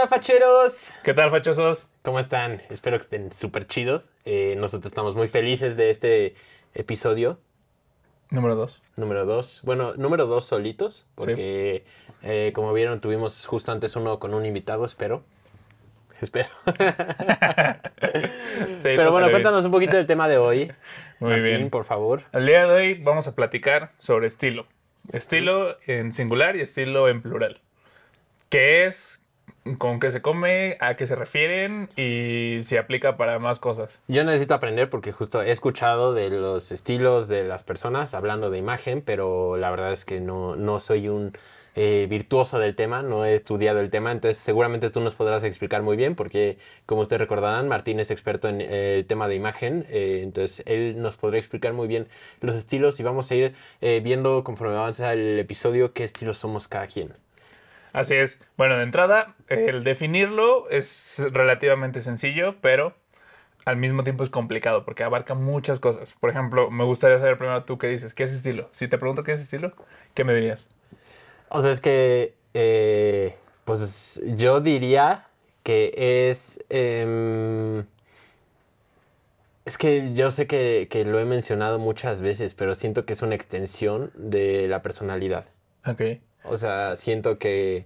Hola, facheros. ¿Qué tal, fachosos? ¿Cómo están? Espero que estén súper chidos. Nosotros estamos muy felices de este episodio. Número 2. Bueno, número 2 solitos, porque sí. Como vieron, tuvimos justo antes uno con un invitado, espero. Sí, pero bueno, cuéntanos un poquito del tema de hoy. Muy Martín, bien. Por favor. El día de hoy vamos a platicar sobre estilo. Estilo en singular y estilo en plural. ¿Qué es? ¿Con qué se come? ¿A qué se refieren? Y si aplica para más cosas. Yo necesito aprender porque justo he escuchado de los estilos de las personas hablando de imagen, pero la verdad es que no soy un virtuoso del tema, no he estudiado el tema, entonces seguramente tú nos podrás explicar muy bien porque, como ustedes recordarán, Martín es experto en el tema de imagen, entonces él nos podrá explicar muy bien los estilos y vamos a ir viendo conforme avanza el episodio qué estilos somos cada quien. Así es. Bueno, de entrada, el definirlo es relativamente sencillo, pero al mismo tiempo es complicado porque abarca muchas cosas. Por ejemplo, me gustaría saber primero tú qué dices. ¿Qué es estilo? Si te pregunto qué es estilo, ¿qué me dirías? O sea, es que pues yo diría que es que yo sé que lo he mencionado muchas veces, pero siento que es una extensión de la personalidad. Ok. O sea, siento que,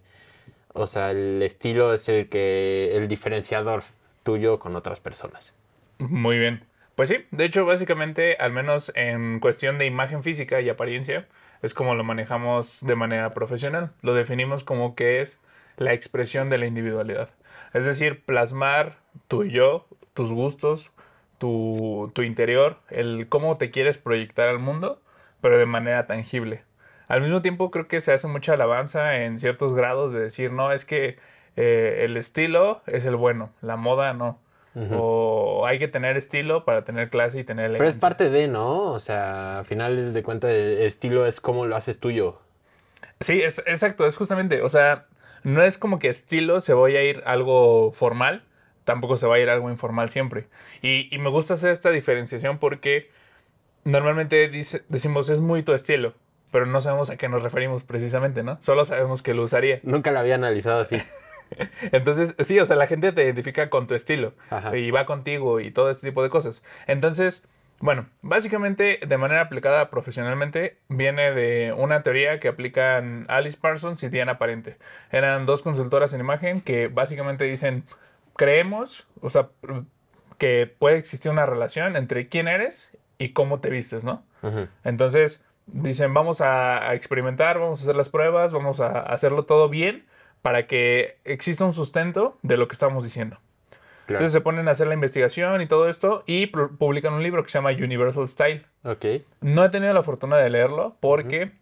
o sea, el estilo es el diferenciador tuyo con otras personas. Muy bien. Pues sí, de hecho, básicamente, al menos en cuestión de imagen física y apariencia, es como lo manejamos de manera profesional. Lo definimos como que es la expresión de la individualidad. Es decir, plasmar tu yo, tus gustos, tu interior, el cómo te quieres proyectar al mundo, pero de manera tangible. Al mismo tiempo creo que se hace mucha alabanza en ciertos grados de decir, no, es que el estilo es el bueno, la moda no. Uh-huh. O hay que tener estilo para tener clase y tener elegancia. Pero es parte de, ¿no? O sea, al final de cuentas el estilo es cómo lo haces tuyo. Sí, exacto, es justamente, o sea, no es como que estilo se vaya a ir algo formal, tampoco se va a ir algo informal siempre. Y me gusta hacer esta diferenciación porque normalmente decimos, es muy tu estilo. Pero no sabemos a qué nos referimos precisamente, ¿no? Solo sabemos que lo usaría. Nunca lo había analizado así. Entonces, sí, o sea, la gente te identifica con tu estilo. Ajá. Y va contigo y todo este tipo de cosas. Entonces, bueno, básicamente, de manera aplicada profesionalmente, viene de una teoría que aplican Alice Parsons y Diana Parente. Eran dos consultoras en imagen que básicamente dicen, creemos, o sea, que puede existir una relación entre quién eres y cómo te vistes, ¿no? Ajá. Entonces dicen, vamos a experimentar, vamos a hacer las pruebas, vamos a hacerlo todo bien para que exista un sustento de lo que estamos diciendo. Claro. Entonces se ponen a hacer la investigación y todo esto y publican un libro que se llama Universal Style. Okay. No he tenido la fortuna de leerlo porque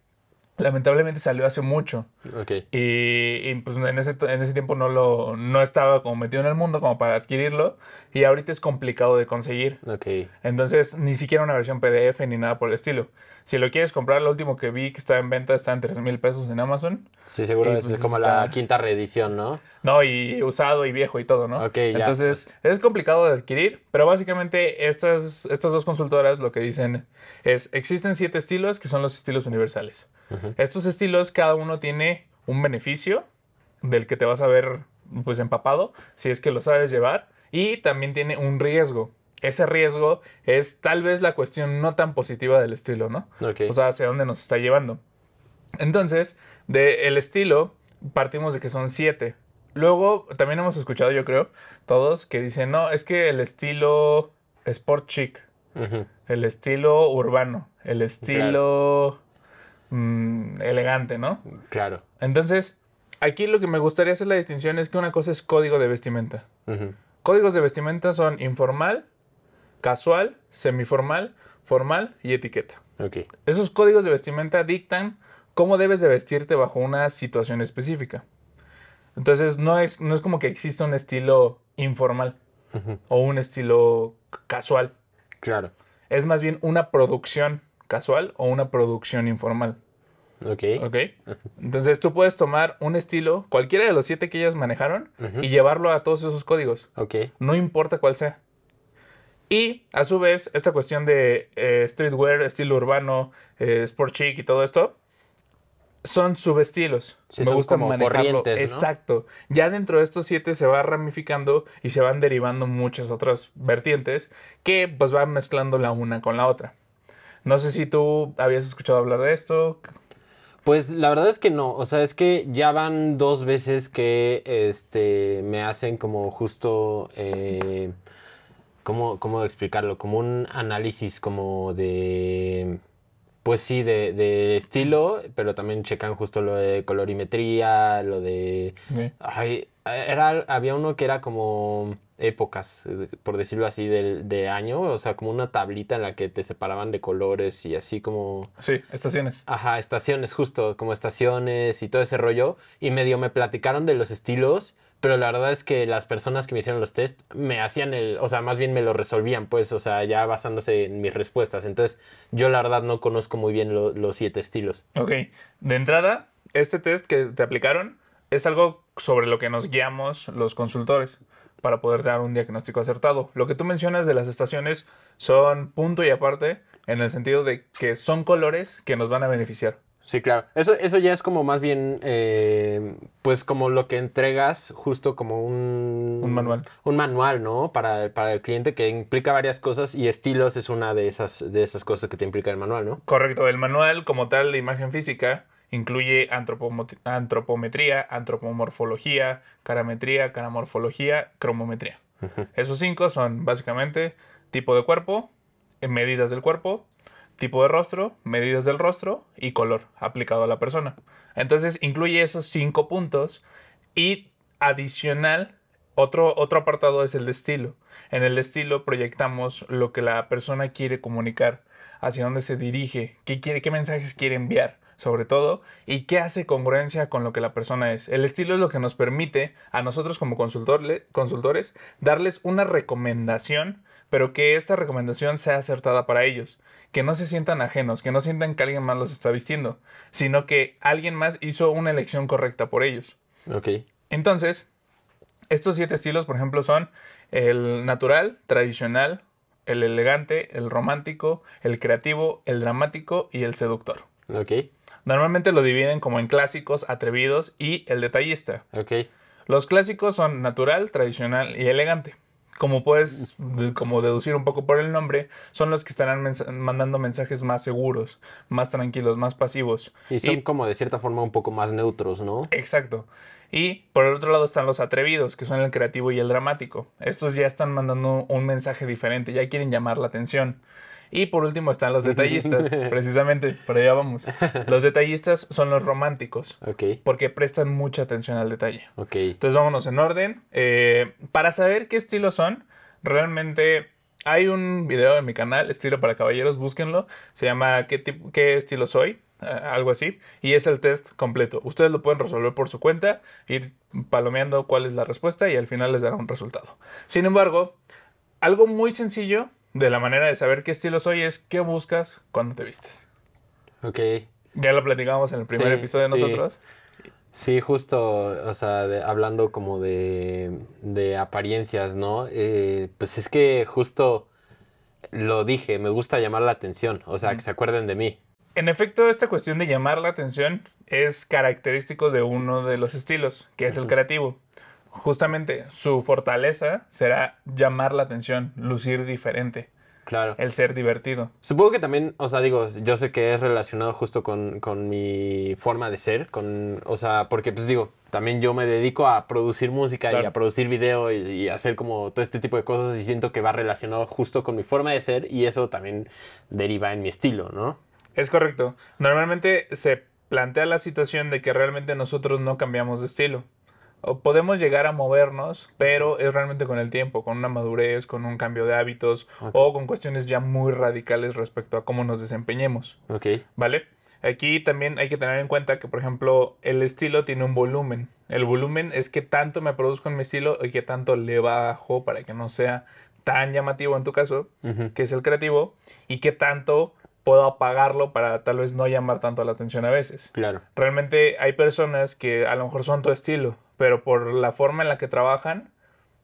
lamentablemente salió hace mucho. Okay. Y pues en ese tiempo no estaba como metido en el mundo como para adquirirlo. Y ahorita es complicado de conseguir. Okay. Entonces, ni siquiera una versión PDF ni nada por el estilo. Si lo quieres comprar, lo último que vi que está en venta está en $3,000 en Amazon. Sí, seguro pues es como está la quinta reedición, ¿no? No, y usado y viejo y todo, ¿no? Okay, entonces, ya. Es complicado de adquirir. Pero básicamente, estas dos consultoras lo que dicen es, existen 7 estilos que son los estilos universales. Uh-huh. Estos estilos, cada uno tiene un beneficio del que te vas a ver pues empapado, si es que lo sabes llevar, y también tiene un riesgo. Ese riesgo es tal vez la cuestión no tan positiva del estilo, ¿no? Okay. O sea, hacia dónde nos está llevando. Entonces, del estilo partimos de que son 7. Luego, también hemos escuchado, yo creo, todos que dicen, no, es que el estilo sport chic, uh-huh, el estilo urbano, el estilo elegante, ¿no? Claro. Entonces, aquí lo que me gustaría hacer la distinción es que una cosa es código de vestimenta. Uh-huh. Códigos de vestimenta son informal, casual, semiformal, formal y etiqueta. Okay. Esos códigos de vestimenta dictan cómo debes de vestirte bajo una situación específica. Entonces, no es como que exista un estilo informal, uh-huh, o un estilo casual. Claro. Es más bien una producción casual o una producción informal. Ok. Entonces tú puedes tomar un estilo, cualquiera de los 7 que ellas manejaron, uh-huh, y llevarlo a todos esos códigos. Okay. No importa cuál sea. Y a su vez, esta cuestión de streetwear, estilo urbano, sport chic y todo esto, Son subestilos. Sí, me gusta manejarlo. ¿No? Exacto. Ya dentro de estos 7 se va ramificando y se van derivando muchas otras vertientes que pues van mezclando la una con la otra. No sé si tú habías escuchado hablar de esto. Pues la verdad es que no. O sea, es que ya van 2 veces que me hacen como justo... ¿Cómo explicarlo? Como un análisis como de... Pues sí, de estilo, pero también checan justo lo de colorimetría, lo de... ¿Sí? Ay, había uno que era como épocas, por decirlo así, de año. O sea, como una tablita en la que te separaban de colores y así como... Sí, estaciones. Ajá, estaciones, justo, como estaciones y todo ese rollo. Y medio me platicaron de los estilos, pero la verdad es que las personas que me hicieron los test me hacían o sea, más bien me lo resolvían, pues, o sea, ya basándose en mis respuestas. Entonces, yo la verdad no conozco muy bien los 7 estilos. Ok. De entrada, este test que te aplicaron es algo sobre lo que nos guiamos los consultores para poder dar un diagnóstico acertado. Lo que tú mencionas de las estaciones son punto y aparte en el sentido de que son colores que nos van a beneficiar. Sí, claro. Eso ya es como más bien, pues como lo que entregas justo como un manual. Un manual, ¿no? Para el cliente, que implica varias cosas, y estilos es una de esas cosas que te implica el manual, ¿no? Correcto. El manual como tal de imagen física incluye antropometría, antropomorfología, carametría, caramorfología, cromometría. Uh-huh. Esos 5 son básicamente tipo de cuerpo, medidas del cuerpo, tipo de rostro, medidas del rostro y color aplicado a la persona. Entonces, incluye esos 5 puntos y adicional, otro apartado es el de estilo. En el de estilo proyectamos lo que la persona quiere comunicar, hacia dónde se dirige, qué mensajes quiere enviar, sobre todo, y qué hace congruencia con lo que la persona es. El estilo es lo que nos permite a nosotros como consultores darles una recomendación, pero que esta recomendación sea acertada para ellos, que no se sientan ajenos, que no sientan que alguien más los está vistiendo, sino que alguien más hizo una elección correcta por ellos. Okay. Entonces, estos 7 estilos, por ejemplo, son el natural, tradicional, el elegante, el romántico, el creativo, el dramático y el seductor. Okay. Normalmente lo dividen como en clásicos, atrevidos y el detallista. Okay. Los clásicos son natural, tradicional y elegante. Como puedes deducir un poco por el nombre, son los que estarán mandando mensajes más seguros, más tranquilos, más pasivos. Y son como de cierta forma un poco más neutros, ¿no? Exacto. Y por el otro lado están los atrevidos, que son el creativo y el dramático. Estos ya están mandando un mensaje diferente, ya quieren llamar la atención. Y por último están los detallistas, precisamente, por allá vamos. Los detallistas son los románticos, okay, porque prestan mucha atención al detalle. Okay. Entonces vámonos en orden. Para saber qué estilos son, realmente hay un video en mi canal, Estilo para Caballeros, búsquenlo. Se llama ¿Qué estilo soy? Algo así. Y es el test completo. Ustedes lo pueden resolver por su cuenta, ir palomeando cuál es la respuesta y al final les dará un resultado. Sin embargo, algo muy sencillo de la manera de saber qué estilo soy es qué buscas cuando te vistes. Ok. Ya lo platicamos en el primer episodio de nosotros. Sí, justo, o sea, hablando como de apariencias, ¿no? Pues es que justo lo dije, me gusta llamar la atención, o sea, que se acuerden de mí. En efecto, esta cuestión de llamar la atención es característico de uno de los estilos, que es el creativo. Justamente su fortaleza será llamar la atención, lucir diferente. Claro. El ser divertido. Supongo que también, o sea, digo, yo sé que es relacionado justo con mi forma de ser, o sea, porque pues digo, también yo me dedico a producir música, claro, y a producir video y hacer como todo este tipo de cosas, y siento que va relacionado justo con mi forma de ser y eso también deriva en mi estilo, ¿no? Es correcto. Normalmente se plantea la situación de que realmente nosotros no cambiamos de estilo. O podemos llegar a movernos, pero es realmente con el tiempo, con una madurez, con un cambio de hábitos, okay, o con cuestiones ya muy radicales respecto a cómo nos desempeñemos. Ok. ¿Vale? Aquí también hay que tener en cuenta que, por ejemplo, el estilo tiene un volumen. El volumen es qué tanto me produzco en mi estilo y qué tanto le bajo para que no sea tan llamativo en tu caso, que es el creativo, y qué tanto puedo apagarlo para tal vez no llamar tanto la atención a veces. Claro. Realmente hay personas que a lo mejor son tu estilo, pero por la forma en la que trabajan,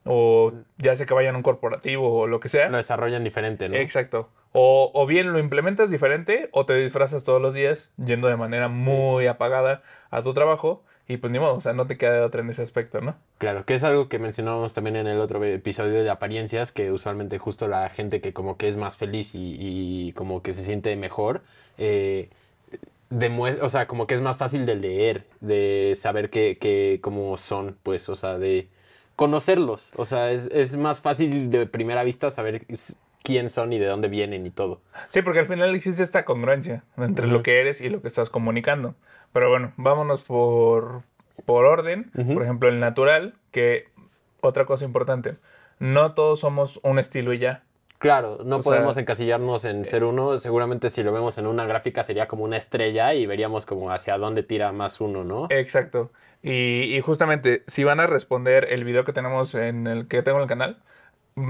o ya sea que vayan a un corporativo o lo que sea. Lo desarrollan diferente, ¿no? Exacto. O bien lo implementas diferente o te disfrazas todos los días yendo de manera muy apagada a tu trabajo y pues ni modo, o sea, no te queda de otra en ese aspecto, ¿no? Claro, que es algo que mencionábamos también en el otro episodio de apariencias, que usualmente justo la gente que como que es más feliz y como que se siente mejor, o sea, como que es más fácil de leer, de saber que cómo son, pues, o sea, de conocerlos. O sea, es más fácil de primera vista saber quién son y de dónde vienen y todo. Sí, porque al final existe esta congruencia entre lo que eres y lo que estás comunicando. Pero bueno, vámonos por orden. Por ejemplo, el natural, que otra cosa importante, no todos somos un estilo y ya. Claro, no podemos encasillarnos en ser uno. Seguramente si lo vemos en una gráfica sería como una estrella y veríamos como hacia dónde tira más uno, ¿no? Exacto. Y justamente, si van a responder el video que tenemos que tengo en el canal,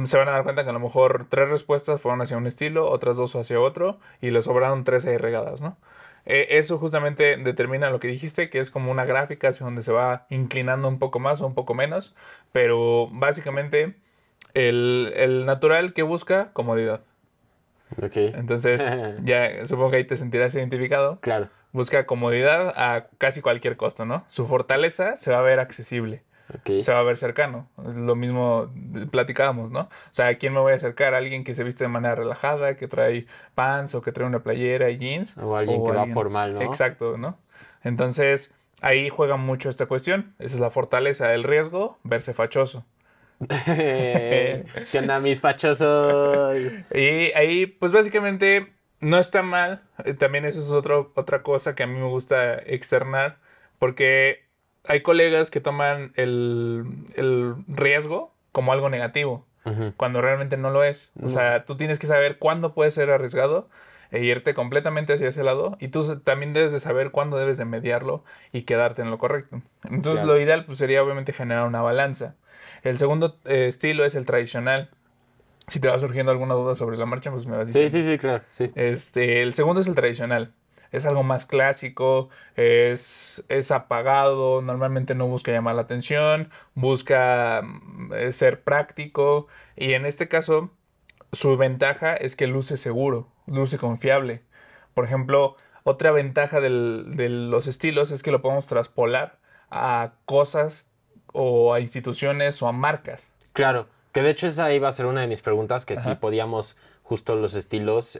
se van a dar cuenta que a lo mejor 3 respuestas fueron hacia un estilo, otras 2 hacia otro, y le sobraron 3 ahí regadas, ¿no? Eso justamente determina lo que dijiste, que es como una gráfica hacia donde se va inclinando un poco más o un poco menos, pero básicamente el natural que busca comodidad. Ok. Entonces, ya supongo que ahí te sentirás identificado. Claro. Busca comodidad a casi cualquier costo, ¿no? Su fortaleza se va a ver accesible. Okay. Se va a ver cercano. Lo mismo platicábamos, ¿no? O sea, ¿a quién me voy a acercar? ¿A alguien que se viste de manera relajada, que trae pants o que trae una playera y jeans? O alguien va formal, ¿no? Exacto, ¿no? Entonces, ahí juega mucho esta cuestión. Esa es la fortaleza, el riesgo, verse fachoso. ¿Qué onda, mis fachosos? Y ahí, pues básicamente, no está mal. También eso es otra cosa que a mí me gusta externar, porque hay colegas que toman el riesgo como algo negativo, cuando realmente no lo es. O sea, tú tienes que saber cuándo puedes ser arriesgado e irte completamente hacia ese lado. Y tú también debes de saber cuándo debes de mediarlo y quedarte en lo correcto. Entonces, lo ideal pues, sería obviamente generar una balanza. El segundo estilo es el tradicional. Si te va surgiendo alguna duda sobre la marcha, pues me vas diciendo. Sí, claro. Sí. El segundo es el tradicional. Es algo más clásico, es apagado, normalmente no busca llamar la atención, busca ser práctico. Y en este caso, su ventaja es que luce seguro, luce confiable. Por ejemplo, otra ventaja de los estilos es que lo podemos traspolar a cosas o a instituciones o a marcas. Claro, que de hecho esa iba a ser una de mis preguntas, que si podíamos justo los estilos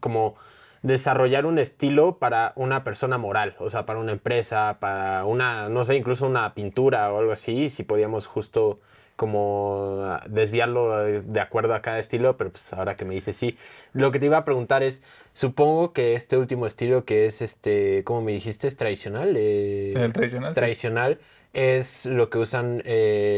como desarrollar un estilo para una persona moral, o sea, para una empresa, para una, no sé, incluso una pintura o algo así, si podíamos justo como desviarlo de acuerdo a cada estilo, pero pues ahora que me dices sí. Lo que te iba a preguntar es, supongo que este último estilo que es, ¿cómo me dijiste? ¿Es tradicional? El tradicional. Tradicional, sí. Es lo que usan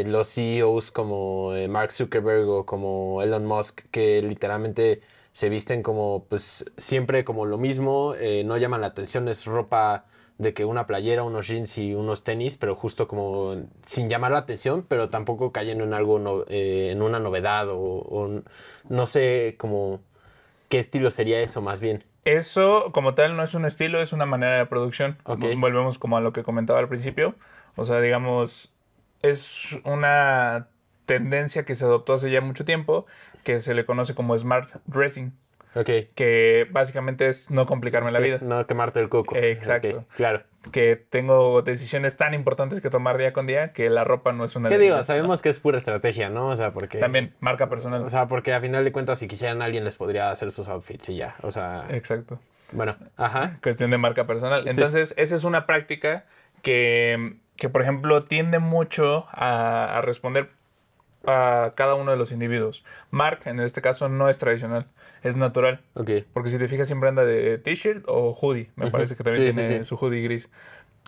los CEOs como Mark Zuckerberg o como Elon Musk, que literalmente se visten como, pues, siempre como lo mismo, no llaman la atención, es ropa de que una playera, unos jeans y unos tenis, pero justo como sin llamar la atención, pero tampoco cayendo en algo, en una novedad o no sé, como, ¿qué estilo sería eso más bien? Eso, como tal, no es un estilo, es una manera de producción. Okay. Volvemos como a lo que comentaba al principio. O sea, digamos, es una tendencia que se adoptó hace ya mucho tiempo, que se le conoce como smart dressing. Okay. Que básicamente es no complicarme la vida. No quemarte el coco. Exacto. Okay, claro. Que tengo decisiones tan importantes que tomar día con día que la ropa no es una. ¿Qué digo? Sabemos que es pura estrategia, ¿no? O sea, porque también marca personal. O sea, porque al final de cuentas, si quisieran, alguien les podría hacer sus outfits y ya. O sea. Exacto. Bueno, ajá. Cuestión de marca personal. Entonces, esa es una práctica que por ejemplo, tiende mucho a responder a cada uno de los individuos. Mark, en este caso, no es tradicional, es natural. Okay. Porque si te fijas, siempre anda de t-shirt o hoodie. Me parece que también tiene su hoodie gris.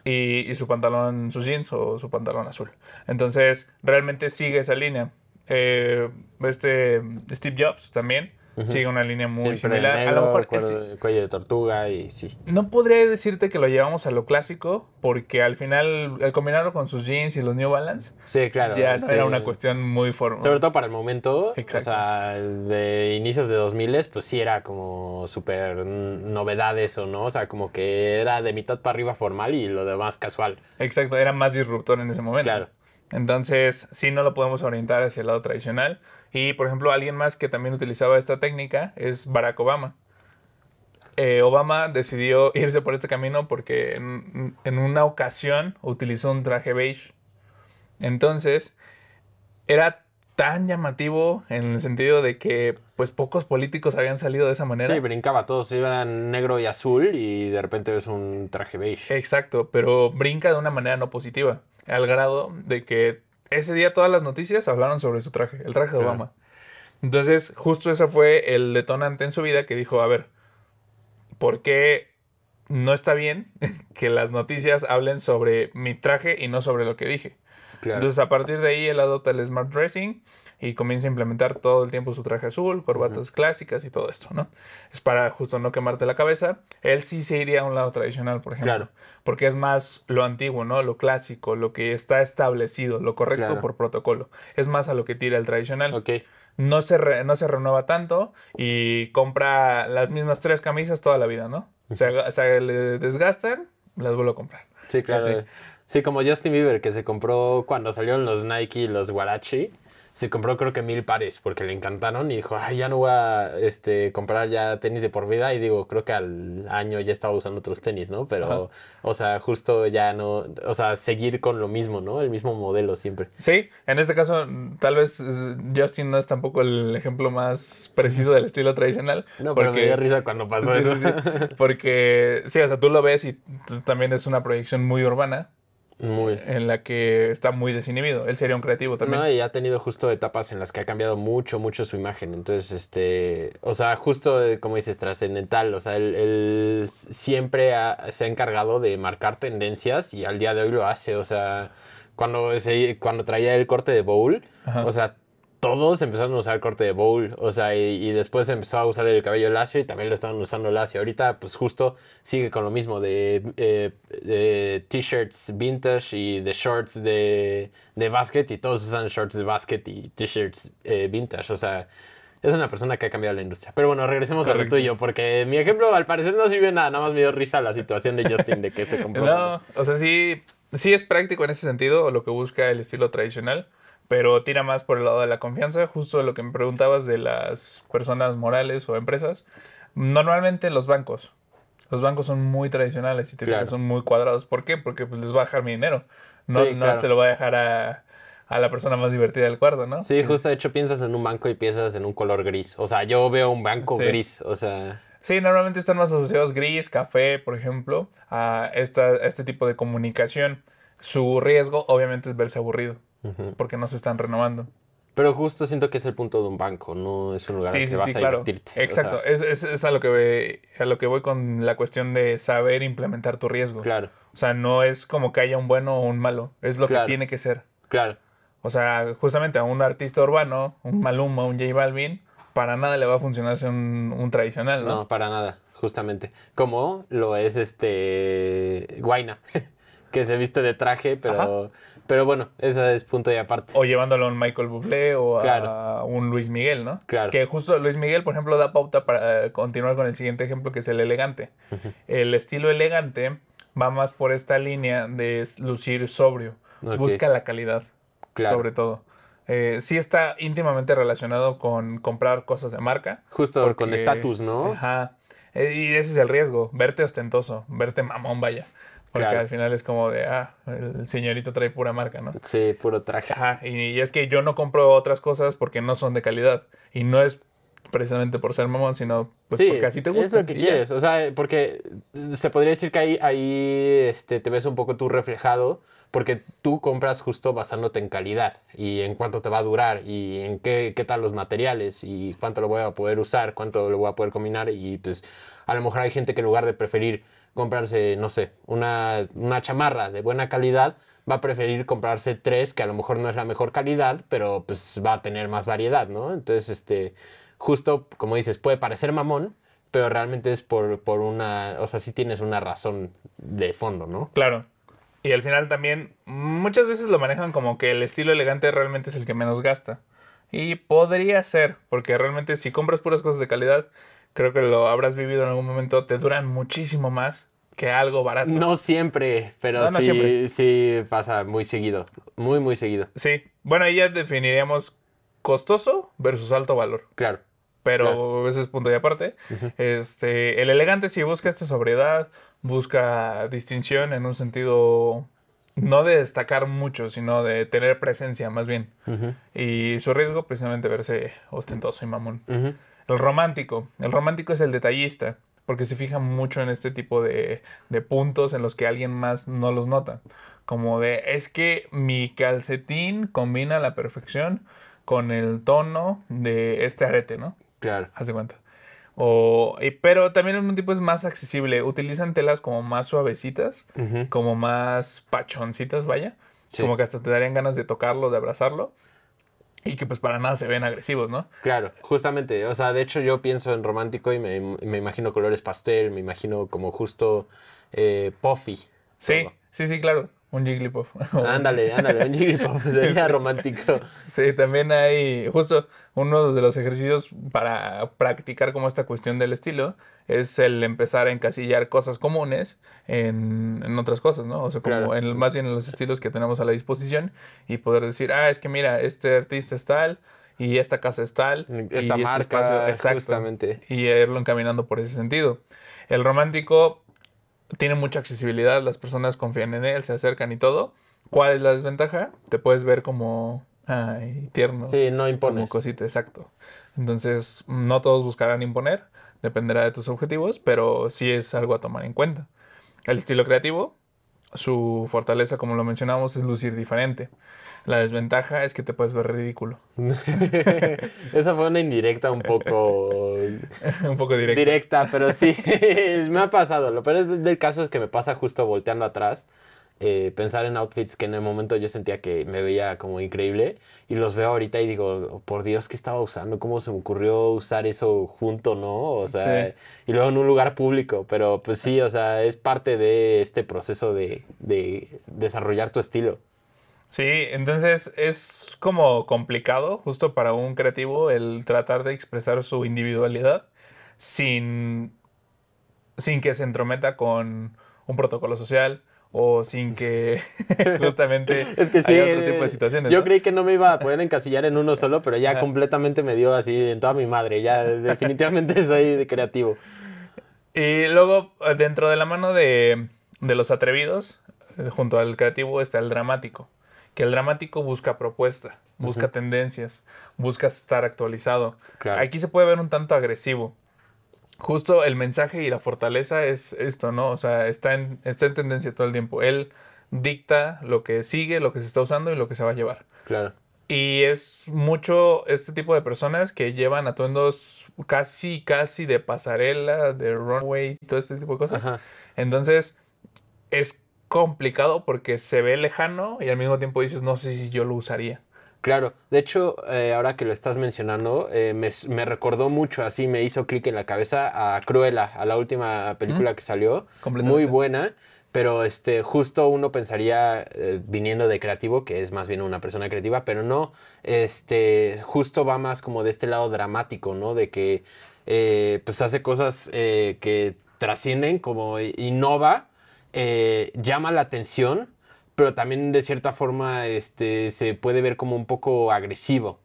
Y su pantalón, sus jeans o su pantalón azul. Entonces, realmente sigue esa línea. Steve Jobs también sigue una línea muy similar. Negro, a lo mejor cuello de tortuga y sí. No podría decirte que lo llevamos a lo clásico, porque al final, al combinarlo con sus jeans y los New Balance, sí, claro, ya no era una cuestión muy formal. Sobre todo para el momento, exacto. O sea, de inicios de 2000, pues sí era como súper novedad eso, ¿no? O sea, como que era de mitad para arriba formal y lo demás casual. Exacto, era más disruptor en ese momento. Claro. Entonces, sí, no lo podemos orientar hacia el lado tradicional. Y, por ejemplo, alguien más que también utilizaba esta técnica es Barack Obama. Obama decidió irse por este camino porque en una ocasión utilizó un traje beige. Entonces, era tan llamativo en el sentido de que pues pocos políticos habían salido de esa manera. Sí, brincaba, todos iban negro y azul y de repente ves un traje beige. Exacto, pero brinca de una manera no positiva, al grado de que ese día todas las noticias hablaron sobre su traje, el traje de Obama. Entonces, justo ese fue el detonante en su vida que dijo, a ver, ¿por qué no está bien que las noticias hablen sobre mi traje y no sobre lo que dije? Claro. Entonces, a partir de ahí, él adopta el smart dressing y comienza a implementar todo el tiempo su traje azul, corbatas clásicas y todo esto, ¿no? Es para justo no quemarte la cabeza. Él sí se iría a un lado tradicional, por ejemplo. Claro. Porque es más lo antiguo, ¿no? Lo clásico, lo que está establecido, lo correcto por protocolo. Es más a lo que tira el tradicional. Ok. No se renueva tanto y compra las mismas tres camisas toda la vida, ¿no? O sea, le desgastan, las vuelvo a comprar. Sí, claro. Así. Sí, como Justin Bieber, que se compró cuando salieron los Nike y los Huarachi, se compró creo que 1000 pares porque le encantaron y dijo, ay, ya no voy a comprar ya tenis de por vida. Y digo, creo que al año ya estaba usando otros tenis, ¿no? Pero, o sea, justo ya no, o sea, seguir con lo mismo, ¿no? El mismo modelo siempre. Sí, en este caso, tal vez Justin no es tampoco el ejemplo más preciso del estilo tradicional. No, porque... pero me dio risa cuando pasó eso. Sí. Porque, sí, o sea, tú lo ves y también es una proyección muy urbana. Muy. En la que está muy desinhibido. Él sería un creativo también. No, y ha tenido justo etapas en las que ha cambiado mucho, mucho su imagen. Entonces, o sea, justo como dices, trascendental. O sea, él siempre se ha encargado de marcar tendencias y al día de hoy lo hace. O sea, cuando traía el corte de bowl, o sea, todos empezaron a usar el corte de bowl, o sea, y después empezó a usar el cabello lacio y también lo estaban usando lacio. Ahorita, pues justo sigue con lo mismo de t-shirts vintage y de shorts de básquet y todos usan shorts de básquet y t-shirts vintage, o sea, es una persona que ha cambiado la industria. Pero bueno, regresemos al tuyo, porque mi ejemplo al parecer no sirve nada, nada más me dio risa la situación de Justin de que se compró. No, o sea, sí es práctico en ese sentido lo que busca el estilo tradicional. Pero tira más por el lado de la confianza, justo lo que me preguntabas de las personas morales o empresas. Normalmente los bancos son muy tradicionales y son muy cuadrados. ¿Por qué? Porque pues, les va a dejar mi dinero. No, sí, no se lo va a dejar a la persona más divertida del cuarto, ¿no? Sí, justo de hecho piensas en un banco y piensas en un color gris. O sea, yo veo un banco gris, o sea... Sí, normalmente están más asociados gris, café, por ejemplo, a este tipo de comunicación. Su riesgo, obviamente, es verse aburrido. Porque no se están renovando. Pero justo siento que es el punto de un banco, no es un lugar en que vas a divertirte. Exacto, o sea, es a lo que voy con la cuestión de saber implementar tu riesgo. Claro. O sea, no es como que haya un bueno o un malo, es lo que tiene que ser. Claro. O sea, justamente a un artista urbano, un Maluma, un J Balvin, para nada le va a funcionar ser un tradicional, ¿no? No, para nada, justamente. Como lo es Guayna, que se viste de traje, pero... Ajá. Pero bueno, ese es punto y aparte. O llevándolo a un Michael Bublé o a un Luis Miguel, ¿no? Claro. Que justo Luis Miguel, por ejemplo, da pauta para continuar con el siguiente ejemplo, que es el elegante. El estilo elegante va más por esta línea de lucir sobrio. Okay. Busca la calidad, sobre todo. Sí está íntimamente relacionado con comprar cosas de marca. Justo porque... con estatus, ¿no? Ajá. Y ese es el riesgo, verte ostentoso, verte mamón, vaya. Porque al final es como de, el señorito trae pura marca, ¿no? Sí, puro traje. Ajá, y es que yo no compro otras cosas porque no son de calidad. Y no es precisamente por ser mamón, sino pues sí, porque así te gusta. Es lo que quieres. Ya. O sea, porque se podría decir que ahí te ves un poco tú reflejado. Porque tú compras justo basándote en calidad y en cuánto te va a durar y en qué tal los materiales y cuánto lo voy a poder usar, cuánto lo voy a poder combinar. Y pues a lo mejor hay gente que en lugar de preferir comprarse, no sé, una chamarra de buena calidad, va a preferir comprarse 3 que a lo mejor no es la mejor calidad, pero pues va a tener más variedad, ¿no? Entonces, justo como dices, puede parecer mamón, pero realmente es por una, o sea, sí tienes una razón de fondo, ¿no? Claro. Y al final también muchas veces lo manejan como que el estilo elegante realmente es el que menos gasta. Y podría ser, porque realmente si compras puras cosas de calidad, creo que lo habrás vivido en algún momento, te duran muchísimo más que algo barato. No siempre, pero no, sí, siempre. Sí pasa muy seguido. Muy, muy seguido. Sí. Bueno, ahí ya definiríamos costoso versus alto valor. Claro. Pero claro, ese es punto de aparte. Uh-huh. El elegante sí busca esta sobriedad, busca distinción en un sentido... No de destacar mucho, sino de tener presencia, más bien. Uh-huh. Y su riesgo, precisamente, verse ostentoso y mamón. Uh-huh. El romántico es el detallista, porque se fija mucho en este tipo de puntos en los que alguien más no los nota. Como de, es que mi calcetín combina a la perfección con el tono de este arete, ¿no? Claro. Haz de cuenta. Pero también un tipo es más accesible. Utilizan telas como más suavecitas, uh-huh, como más pachoncitas, vaya. Sí. Como que hasta te darían ganas de tocarlo, de abrazarlo. Y que pues para nada se ven agresivos, ¿no? Claro, justamente. O sea, de hecho yo pienso en romántico y me imagino colores pastel, me imagino como justo puffy. Sí, todo. Sí, sí, claro. Un Jigglypuff. Ándale, un Jigglypuff sería romántico. Sí, también hay... Justo uno de los ejercicios para practicar como esta cuestión del estilo es el empezar a encasillar cosas comunes en otras cosas, ¿no? O sea, como claro, más bien en los estilos que tenemos a la disposición y poder decir, es que mira, este artista es tal y esta casa es tal. Esta marca, este espacio, exacto, justamente. Y irlo encaminando por ese sentido. El romántico... Tiene mucha accesibilidad, las personas confían en él, se acercan y todo. ¿Cuál es la desventaja? Te puedes ver como, ay, tierno. Sí, no impones. Como cosita, exacto. Entonces, no todos buscarán imponer, dependerá de tus objetivos, pero sí es algo a tomar en cuenta. El estilo creativo, su fortaleza, como lo mencionamos, es lucir diferente. La desventaja es que te puedes ver ridículo. Esa fue una indirecta un poco... un poco directa. Directa, pero sí, me ha pasado. Lo peor del caso es que me pasa justo volteando atrás, pensar en outfits que en el momento yo sentía que me veía como increíble y los veo ahorita y digo, por Dios, ¿qué estaba usando? ¿Cómo se me ocurrió usar eso junto, no? O sea, sí. Y luego en un lugar público, pero pues sí, o sea, es parte de este proceso de desarrollar tu estilo. Sí, entonces es como complicado justo para un creativo el tratar de expresar su individualidad sin que se entrometa con un protocolo social o sin que justamente es que sí, haya otro tipo de situaciones. Yo, ¿no?, creí que no me iba a poder encasillar en uno solo, pero ya completamente me dio así en toda mi madre. Ya definitivamente soy creativo. Y luego dentro de la mano de los atrevidos, junto al creativo está el dramático. Que el dramático busca propuesta, busca, uh-huh, tendencias, busca estar actualizado. Claro. Aquí se puede ver un tanto agresivo. Justo el mensaje y la fortaleza es esto, ¿no? O sea, está en tendencia todo el tiempo. Él dicta lo que sigue, lo que se está usando y lo que se va a llevar. Claro. Y es mucho este tipo de personas que llevan atuendos casi de pasarela, de runway, todo este tipo de cosas. Ajá. Entonces, es complicado porque se ve lejano y al mismo tiempo dices, no sé si yo lo usaría. Claro, de hecho, ahora que lo estás mencionando, me recordó mucho, así me hizo clic en la cabeza a Cruella, a la última película que salió, muy buena, pero justo uno pensaría, viniendo de creativo, que es más bien una persona creativa, pero no, justo va más como de este lado dramático, ¿no? De que pues hace cosas que trascienden, como innova, llama la atención, pero también de cierta forma se puede ver como un poco agresivo.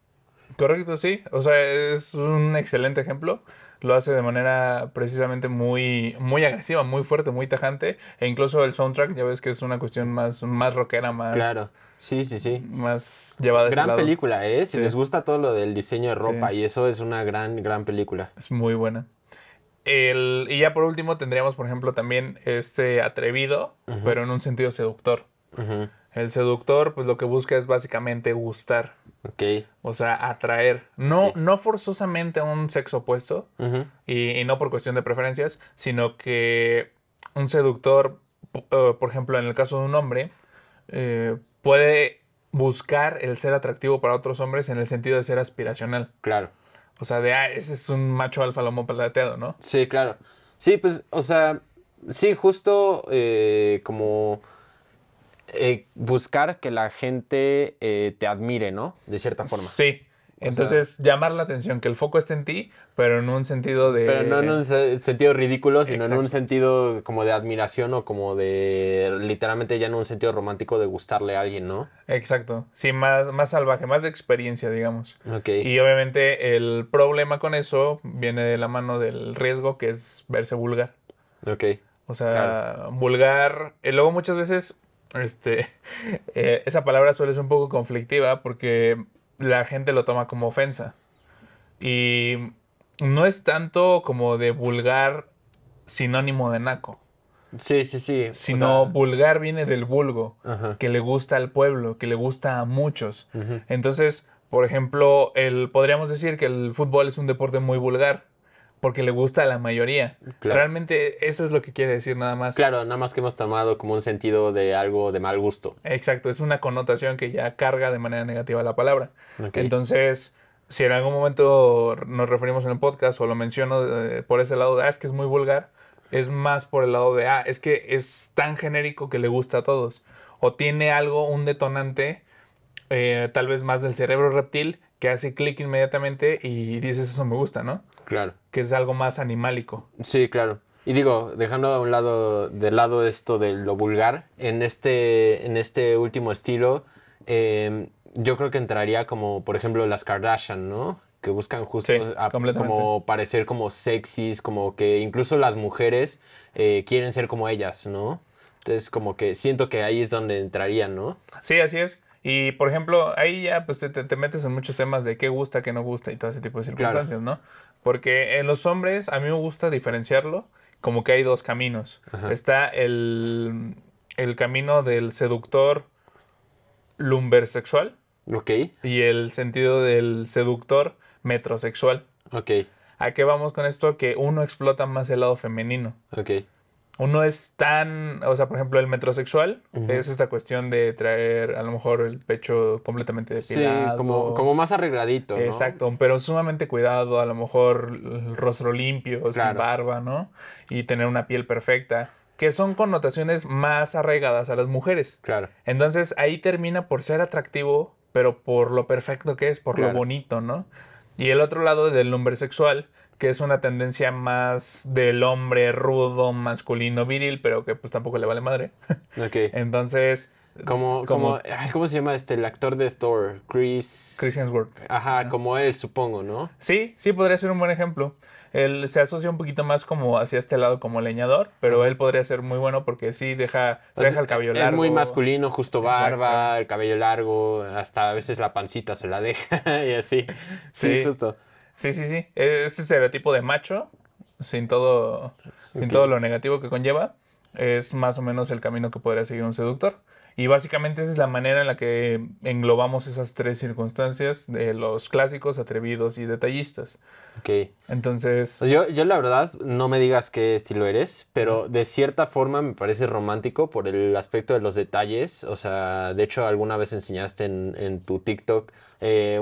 Correcto, sí. O sea, es un excelente ejemplo. Lo hace de manera precisamente muy, muy agresiva, muy fuerte, muy tajante. E incluso el soundtrack, ya ves que es una cuestión más rockera, más... Claro, sí. Más llevada. Gran película, ¿eh? Si les gusta todo lo del diseño de ropa, y eso es una gran película. Es muy buena. Y ya por último tendríamos, por ejemplo, también este atrevido, uh-huh, pero en un sentido seductor. Uh-huh. El seductor, pues lo que busca es básicamente gustar. Okay. O sea, atraer. No, okay, no forzosamente a un sexo opuesto, uh-huh, y no por cuestión de preferencias, sino que un seductor, por ejemplo, en el caso de un hombre, puede buscar el ser atractivo para otros hombres en el sentido de ser aspiracional. Claro. O sea, ese es un macho alfa lomo plateado, ¿no? Sí, claro. Sí, pues, o sea, sí, justo como buscar que la gente te admire, ¿no? De cierta forma. Sí. Entonces, o sea, llamar la atención, que el foco esté en ti, pero en un sentido de... Pero no en un sentido ridículo, sino exacto, en un sentido como de admiración o como de... Literalmente ya en un sentido romántico de gustarle a alguien, ¿no? Exacto. Sí, más salvaje, más de experiencia, digamos. Okay. Y obviamente el problema con eso viene de la mano del riesgo, que es verse vulgar. Ok. O sea, claro, vulgar... luego muchas veces esa palabra suele ser un poco conflictiva porque... la gente lo toma como ofensa. Y no es tanto como de vulgar sinónimo de naco. Sí, sí, sí. Sino, o sea, vulgar viene del vulgo, ajá, que le gusta al pueblo, que le gusta a muchos. Uh-huh. Entonces, por ejemplo, podríamos decir que el fútbol es un deporte muy vulgar, porque le gusta a la mayoría. Claro. Realmente eso es lo que quiere decir nada más. Claro, nada más que hemos tomado como un sentido de algo de mal gusto. Exacto, es una connotación que ya carga de manera negativa la palabra. Okay. Entonces, si en algún momento nos referimos en el podcast o lo menciono por ese lado de, es que es muy vulgar, es más por el lado de, es que es tan genérico que le gusta a todos. O tiene algo, un detonante, tal vez más del cerebro reptil, que hace clic inmediatamente y dices, eso me gusta, ¿no? Claro. Que es algo más animálico. Sí, claro. Y digo, dejando a un lado, de lado esto de lo vulgar, en este último estilo, yo creo que entraría como, por ejemplo, las Kardashian, ¿no? Que buscan justo sí, como parecer como sexys, como que incluso las mujeres quieren ser como ellas, ¿no? Entonces, como que siento que ahí es donde entrarían, ¿no? Sí, así es. Y, por ejemplo, ahí ya pues te metes en muchos temas de qué gusta, qué no gusta y todo ese tipo de circunstancias, claro, ¿no? Porque en los hombres a mí me gusta diferenciarlo como que hay dos caminos. Ajá. Está el camino del seductor lumbersexual. Ok. Y el sentido del seductor metrosexual. Ok. ¿A qué vamos con esto? Que uno explota más el lado femenino. Ok. Uno es tan... O sea, por ejemplo, el metrosexual, uh-huh, es esta cuestión de traer, a lo mejor, el pecho completamente depilado. Sí, como más arregladito, ¿no? Exacto, pero sumamente cuidado. A lo mejor el rostro limpio, claro, sin barba, ¿no? Y tener una piel perfecta. Que son connotaciones más arraigadas a las mujeres. Claro. Entonces, ahí termina por ser atractivo, pero por lo perfecto que es, por claro, lo bonito, ¿no? Y el otro lado del lumbersexual... que es una tendencia más del hombre rudo, masculino, viril, pero que pues tampoco le vale madre. Ok. Entonces... ¿Cómo se llama el actor de Thor? Chris Hemsworth. Ajá, ¿no? Como él, supongo, ¿no? Sí, sí, podría ser un buen ejemplo. Él se asocia un poquito más como hacia este lado como leñador, pero él podría ser muy bueno porque sí deja el cabello largo. Es muy masculino, justo barba, exacto, el cabello largo, hasta a veces la pancita se la deja y así. Sí, sí, justo. Sí, sí, sí. Este estereotipo de macho, sin todo lo negativo que conlleva, es más o menos el camino que podría seguir un seductor. Y básicamente esa es la manera en la que englobamos esas tres circunstancias de los clásicos, atrevidos y detallistas. Ok. Entonces... Yo la verdad, no me digas qué estilo eres, pero de cierta forma me parece romántico por el aspecto de los detalles. O sea, de hecho, alguna vez enseñaste en tu TikTok...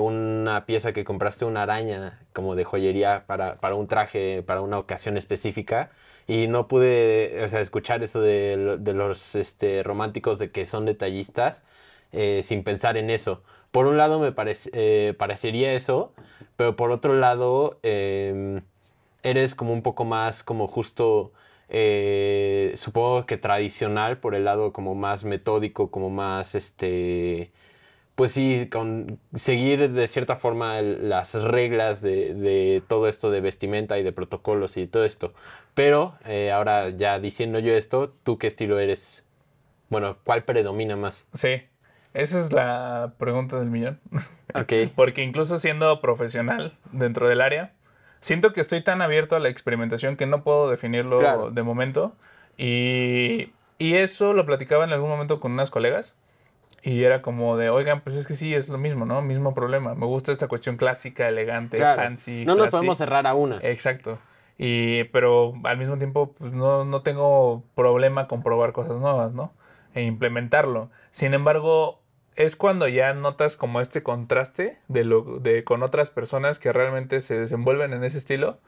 una pieza que compraste, una araña como de joyería para un traje, para una ocasión específica, y no pude, o sea, escuchar eso de los románticos de que son detallistas sin pensar en eso. Por un lado me parecería eso, pero por otro lado eres como un poco más como justo, supongo que tradicional por el lado como más metódico, como más pues sí, con seguir de cierta forma las reglas de todo esto de vestimenta y de protocolos y de todo esto. Pero ahora ya diciendo yo esto, ¿tú qué estilo eres? Bueno, ¿cuál predomina más? Sí, esa es la pregunta del millón. Ok. Porque incluso siendo profesional dentro del área, siento que estoy tan abierto a la experimentación que no puedo definirlo, claro, de momento. Y eso lo platicaba en algún momento con unas colegas. Y era como de, oigan, pues es que sí, es lo mismo, ¿no? Mismo problema. Me gusta esta cuestión clásica, elegante, claro, fancy. No nos podemos cerrar a una. Exacto. Pero al mismo tiempo, pues no tengo problema con probar cosas nuevas, ¿no? E implementarlo. Sin embargo, es cuando ya notas como este contraste con otras personas que realmente se desenvuelven en ese estilo.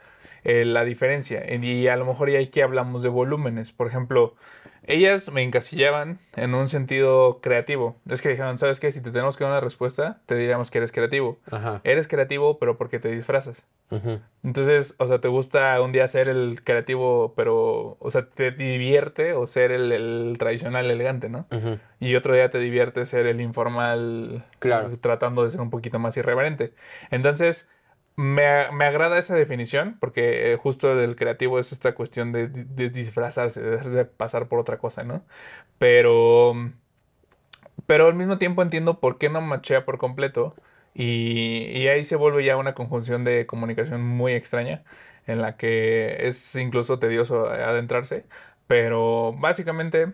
la diferencia. Y a lo mejor ya aquí hablamos de volúmenes. Por ejemplo, ellas me encasillaban en un sentido creativo. Es que dijeron, ¿sabes qué? Si te tenemos que dar una respuesta, te diríamos que eres creativo. Ajá. Eres creativo, pero porque te disfrazas. Uh-huh. Entonces, o sea, te gusta un día ser el creativo, pero, o sea, te divierte o ser el tradicional elegante, ¿no? Uh-huh. Y otro día te divierte ser el informal, claro, tratando de ser un poquito más irreverente. Entonces, me agrada esa definición, porque justo del creativo es esta cuestión de disfrazarse, de hacerse pasar por otra cosa, ¿no? Pero al mismo tiempo entiendo por qué no machea por completo. Y ahí se vuelve ya una conjunción de comunicación muy extraña, en la que es incluso tedioso adentrarse. Pero básicamente,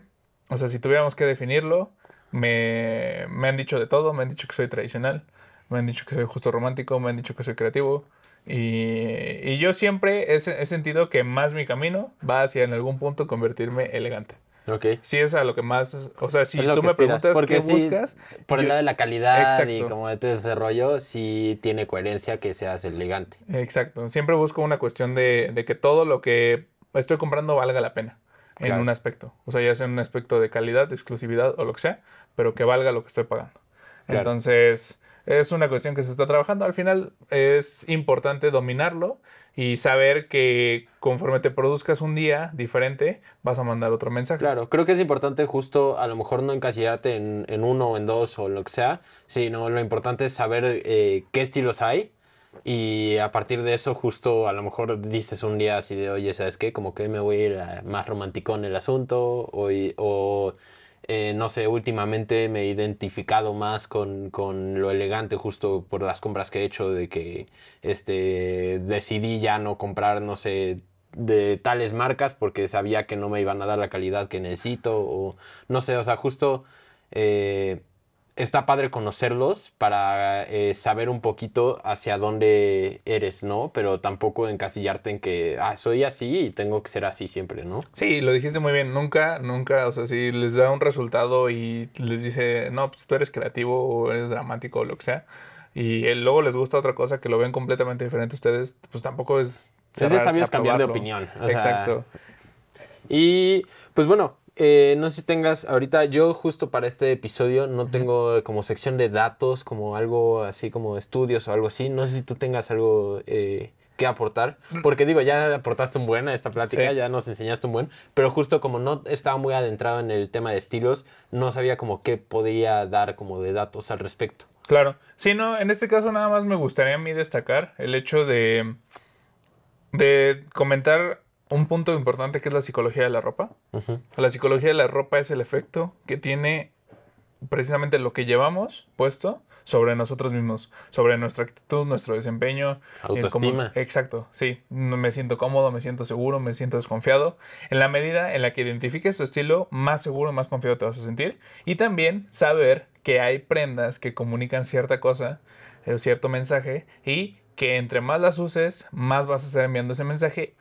o sea, si tuviéramos que definirlo, me han dicho de todo. Me han dicho que soy tradicional, me han dicho que soy justo romántico, me han dicho que soy creativo. Y yo siempre he sentido que más mi camino va hacia en algún punto convertirme elegante. Okay. Sí, es a lo que más... O sea, si tú me preguntas qué buscas... Por el lado de la calidad, exacto, y como de tu desarrollo, sí tiene coherencia que seas elegante. Exacto. Siempre busco una cuestión de que todo lo que estoy comprando valga la pena, claro, en un aspecto. O sea, ya sea en un aspecto de calidad, de exclusividad o lo que sea, pero que valga lo que estoy pagando. Claro. Entonces, es una cuestión que se está trabajando. Al final es importante dominarlo y saber que conforme te produzcas un día diferente, vas a mandar otro mensaje. Claro, creo que es importante justo a lo mejor no encasillarte en uno o en dos o lo que sea, sino lo importante es saber qué estilos hay. Y a partir de eso justo a lo mejor dices un día así de, oye, ¿sabes qué? Como que me voy a ir a más romanticón el asunto o no sé, últimamente me he identificado más con lo elegante justo por las compras que he hecho, de que decidí ya no comprar, no sé, de tales marcas porque sabía que no me iban a dar la calidad que necesito o no sé, o sea, justo está padre conocerlos para saber un poquito hacia dónde eres, ¿no? Pero tampoco encasillarte en que, soy así y tengo que ser así siempre, ¿no? Sí, lo dijiste muy bien. Nunca, o sea, si les da un resultado y les dice, no, pues tú eres creativo o eres dramático o lo que sea, y luego les gusta otra cosa que lo ven completamente diferente a ustedes, pues tampoco es... Ser sabios cambiar de opinión. O sea, exacto. Y, pues bueno... no sé si tengas ahorita, yo justo para este episodio no tengo como sección de datos, como algo así como estudios o algo así, no sé si tú tengas algo que aportar, porque digo, ya aportaste un buen a esta plática, sí, ya nos enseñaste un buen, pero justo como no estaba muy adentrado en el tema de estilos, no sabía como qué podría dar como de datos al respecto. Claro, sí, no, en este caso nada más me gustaría a mí destacar el hecho de comentar un punto importante que es la psicología de la ropa. Uh-huh. La psicología de la ropa es el efecto que tiene precisamente lo que llevamos puesto sobre nosotros mismos, sobre nuestra actitud, nuestro desempeño. Autoestima. Exacto, sí. Me siento cómodo, me siento seguro, me siento desconfiado. En la medida en la que identifiques tu estilo, más seguro y más confiado te vas a sentir. Y también saber que hay prendas que comunican cierta cosa, cierto mensaje, y que entre más las uses, más vas a estar enviando ese mensaje,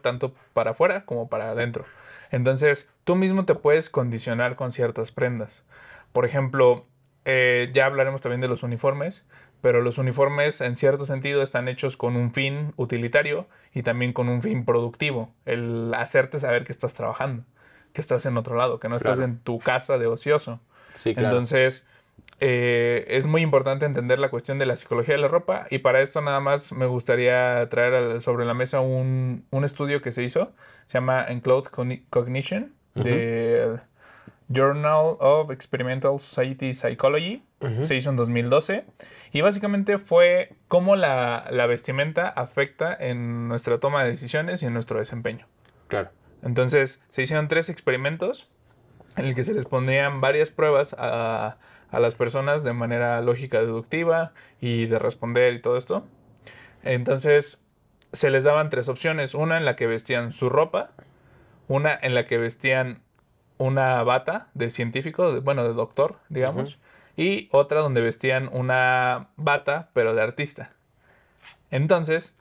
tanto para afuera como para adentro. Entonces, tú mismo te puedes condicionar con ciertas prendas. Por ejemplo, ya hablaremos también de los uniformes, pero los uniformes en cierto sentido están hechos con un fin utilitario y también con un fin productivo. El hacerte saber que estás trabajando, que estás en otro lado, que no estás, claro, en tu casa de ocioso. Sí, claro. Entonces... es muy importante entender la cuestión de la psicología de la ropa, y para esto nada más me gustaría traer sobre la mesa un estudio que se hizo, se llama Enclothed Cognition, uh-huh, de Journal of Experimental Society Psychology, uh-huh, se hizo en 2012, y básicamente fue cómo la vestimenta afecta en nuestra toma de decisiones y en nuestro desempeño. Claro. Entonces, se hicieron 3 experimentos en el que se les ponían varias pruebas a las personas de manera lógica deductiva y de responder y todo esto. Entonces, se les daban 3 opciones. Una en la que vestían su ropa, una en la que vestían una bata de científico, de doctor, digamos, uh-huh, y otra donde vestían una bata, pero de artista. Entonces,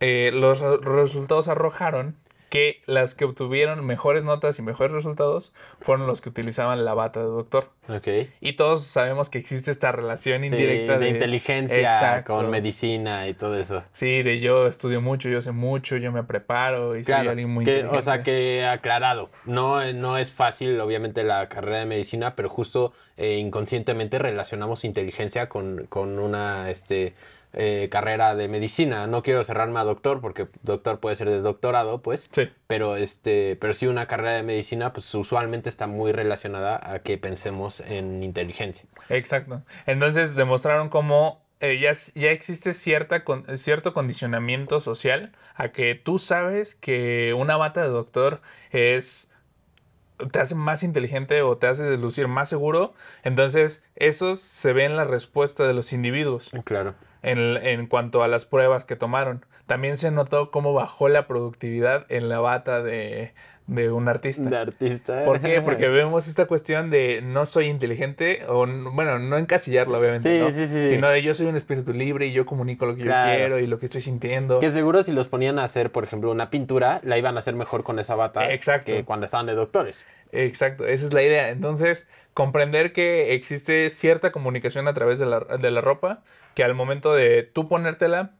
los resultados arrojaron que las que obtuvieron mejores notas y mejores resultados fueron los que utilizaban la bata de doctor. Okay. Y todos sabemos que existe esta relación indirecta de inteligencia con medicina y todo eso. Sí, de yo estudio mucho, yo sé mucho, yo me preparo y soy alguien muy inteligente. O sea, que aclarado, no es fácil, obviamente, la carrera de medicina, pero justo inconscientemente relacionamos inteligencia con una carrera de medicina. No quiero cerrarme a doctor, porque doctor puede ser de doctorado, pues. Sí. Pero sí, una carrera de medicina, pues usualmente está muy relacionada a que pensemos en inteligencia. Exacto. Entonces demostraron cómo ya existe cierto condicionamiento social a que tú sabes que una bata de doctor te hace más inteligente o te hace lucir más seguro. Entonces eso se ve en la respuesta de los individuos. Claro. En cuanto a las pruebas que tomaron. También se notó cómo bajó la productividad en la bata de un artista. De artista. ¿Por qué? Porque vemos esta cuestión de no soy inteligente, o bueno, no encasillarlo, obviamente, sí, ¿no? Sí. Sino de yo soy un espíritu libre y yo comunico lo que yo quiero y lo que estoy sintiendo. Que seguro si los ponían a hacer, por ejemplo, una pintura, la iban a hacer mejor con esa bata que cuando estaban de doctores. Exacto, esa es la idea. Entonces, comprender que existe cierta comunicación a través de la ropa, que al momento de tú ponértela,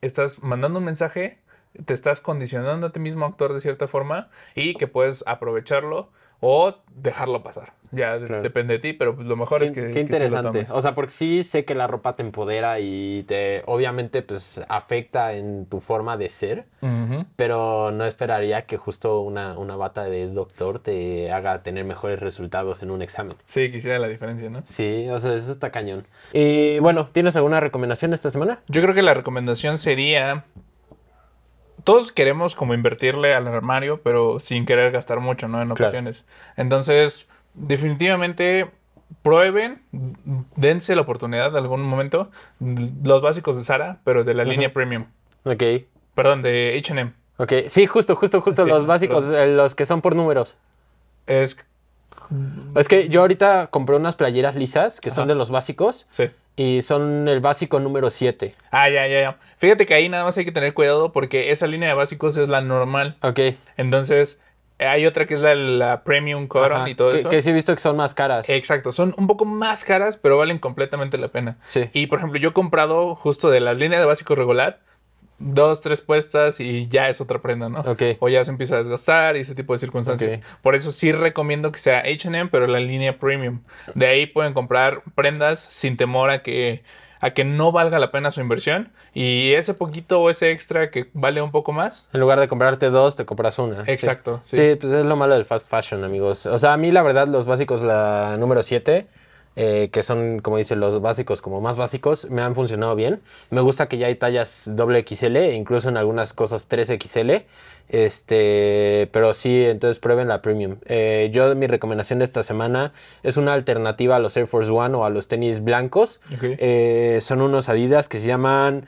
estás mandando un mensaje, te estás condicionando a ti mismo a actuar de cierta forma y que puedes aprovecharlo o dejarlo pasar. Ya depende de ti, pero lo mejor es que... Qué interesante. O sea, porque sí sé que la ropa te empodera y te obviamente pues afecta en tu forma de ser, pero no esperaría que justo una bata de doctor te haga tener mejores resultados en un examen. Sí, quisiera la diferencia, ¿no? Sí, o sea, eso está cañón. Y bueno, ¿tienes alguna recomendación esta semana? Yo creo que la recomendación sería... Todos queremos como invertirle al armario, pero sin querer gastar mucho, ¿no? En ocasiones. Claro. Entonces, definitivamente, prueben, dense la oportunidad de algún momento, los básicos de Zara, pero de la línea premium. Ok. Perdón, de H&M. Ok. Sí, justo, sí, los básicos, los que son por números. Es que yo ahorita compré unas playeras lisas, que son de los básicos. Sí. Y son el básico número 7. Ah, ya. Fíjate que ahí nada más hay que tener cuidado porque esa línea de básicos es la normal. Ok. Entonces, hay otra que es la Premium Cotton y todo eso. Que sí he visto que son más caras. Exacto. Son un poco más caras, pero valen completamente la pena. Sí. Y, por ejemplo, yo he comprado justo de las líneas de básicos regular 2, 3 puestas y ya es otra prenda, ¿no? Ok. O ya se empieza a desgastar y ese tipo de circunstancias. Okay. Por eso sí recomiendo que sea H&M, pero la línea premium. De ahí pueden comprar prendas sin temor a que no valga la pena su inversión. Y ese poquito o ese extra que vale un poco más, en lugar de comprarte 2, te compras una. Exacto. Sí, pues es lo malo del fast fashion, amigos. O sea, a mí la verdad los básicos, la número 7... que son, como dicen, los básicos, como más básicos, me han funcionado bien. Me gusta que ya hay tallas XXL, incluso en algunas cosas 3XL. Pero sí, entonces prueben la Premium. Mi recomendación de esta semana es una alternativa a los Air Force One o a los tenis blancos. Okay. Son unos Adidas que se llaman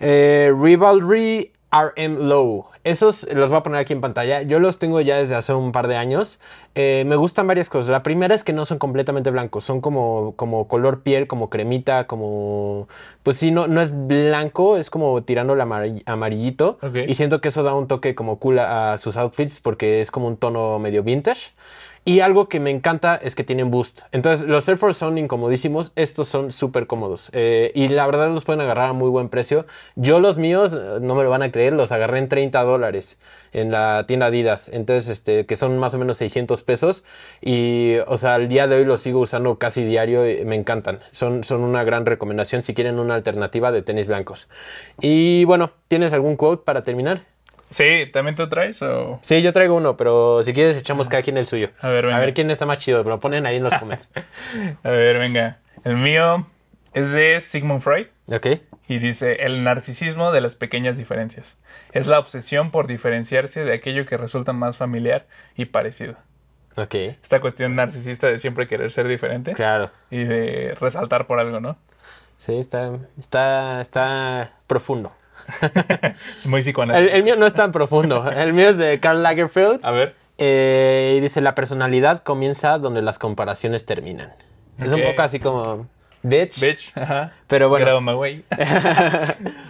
Rivalry RM Low. Esos los voy a poner aquí en pantalla. Yo los tengo ya desde hace un par de años. Me gustan varias cosas. La primera es que no son completamente blancos. Son como color piel, como cremita, como... Pues sí, no es blanco. Es como tirando el amarillito. Okay. Y siento que eso da un toque como cool a sus outfits porque es como un tono medio vintage. Y algo que me encanta es que tienen boost. Entonces, los Air Force son incomodísimos. Estos son súper cómodos. Y la verdad los pueden agarrar a muy buen precio. Yo los míos, no me lo van a creer, los agarré en $30 en la tienda Adidas. Entonces, que son más o menos $600. Y, o sea, al día de hoy los sigo usando casi diario. Y me encantan. Son una gran recomendación si quieren una alternativa de tenis blancos. Y, bueno, ¿tienes algún quote para terminar? Sí, ¿también tú traes o...? Sí, yo traigo uno, pero si quieres echamos cada quien el suyo. A ver, venga. A ver quién está más chido, pero ponen ahí en los comments. A ver, venga. El mío es de Sigmund Freud. Ok. Y dice, el narcisismo de las pequeñas diferencias. Es la obsesión por diferenciarse de aquello que resulta más familiar y parecido. Ok. Esta cuestión narcisista de siempre querer ser diferente. Claro. Y de resaltar por algo, ¿no? Sí, está profundo. Es muy psicoanalítico. El mío no es tan profundo. El mío es de Karl Lagerfeld. A ver. Y dice, la personalidad comienza donde las comparaciones terminan. Okay. Es un poco así como... Bitch. Ajá. Pero bueno. Get out of my way.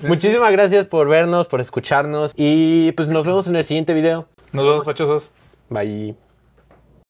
Muchísimas gracias por vernos, por escucharnos. Y pues nos vemos en el siguiente video. Nos vemos, fachosos. Bye.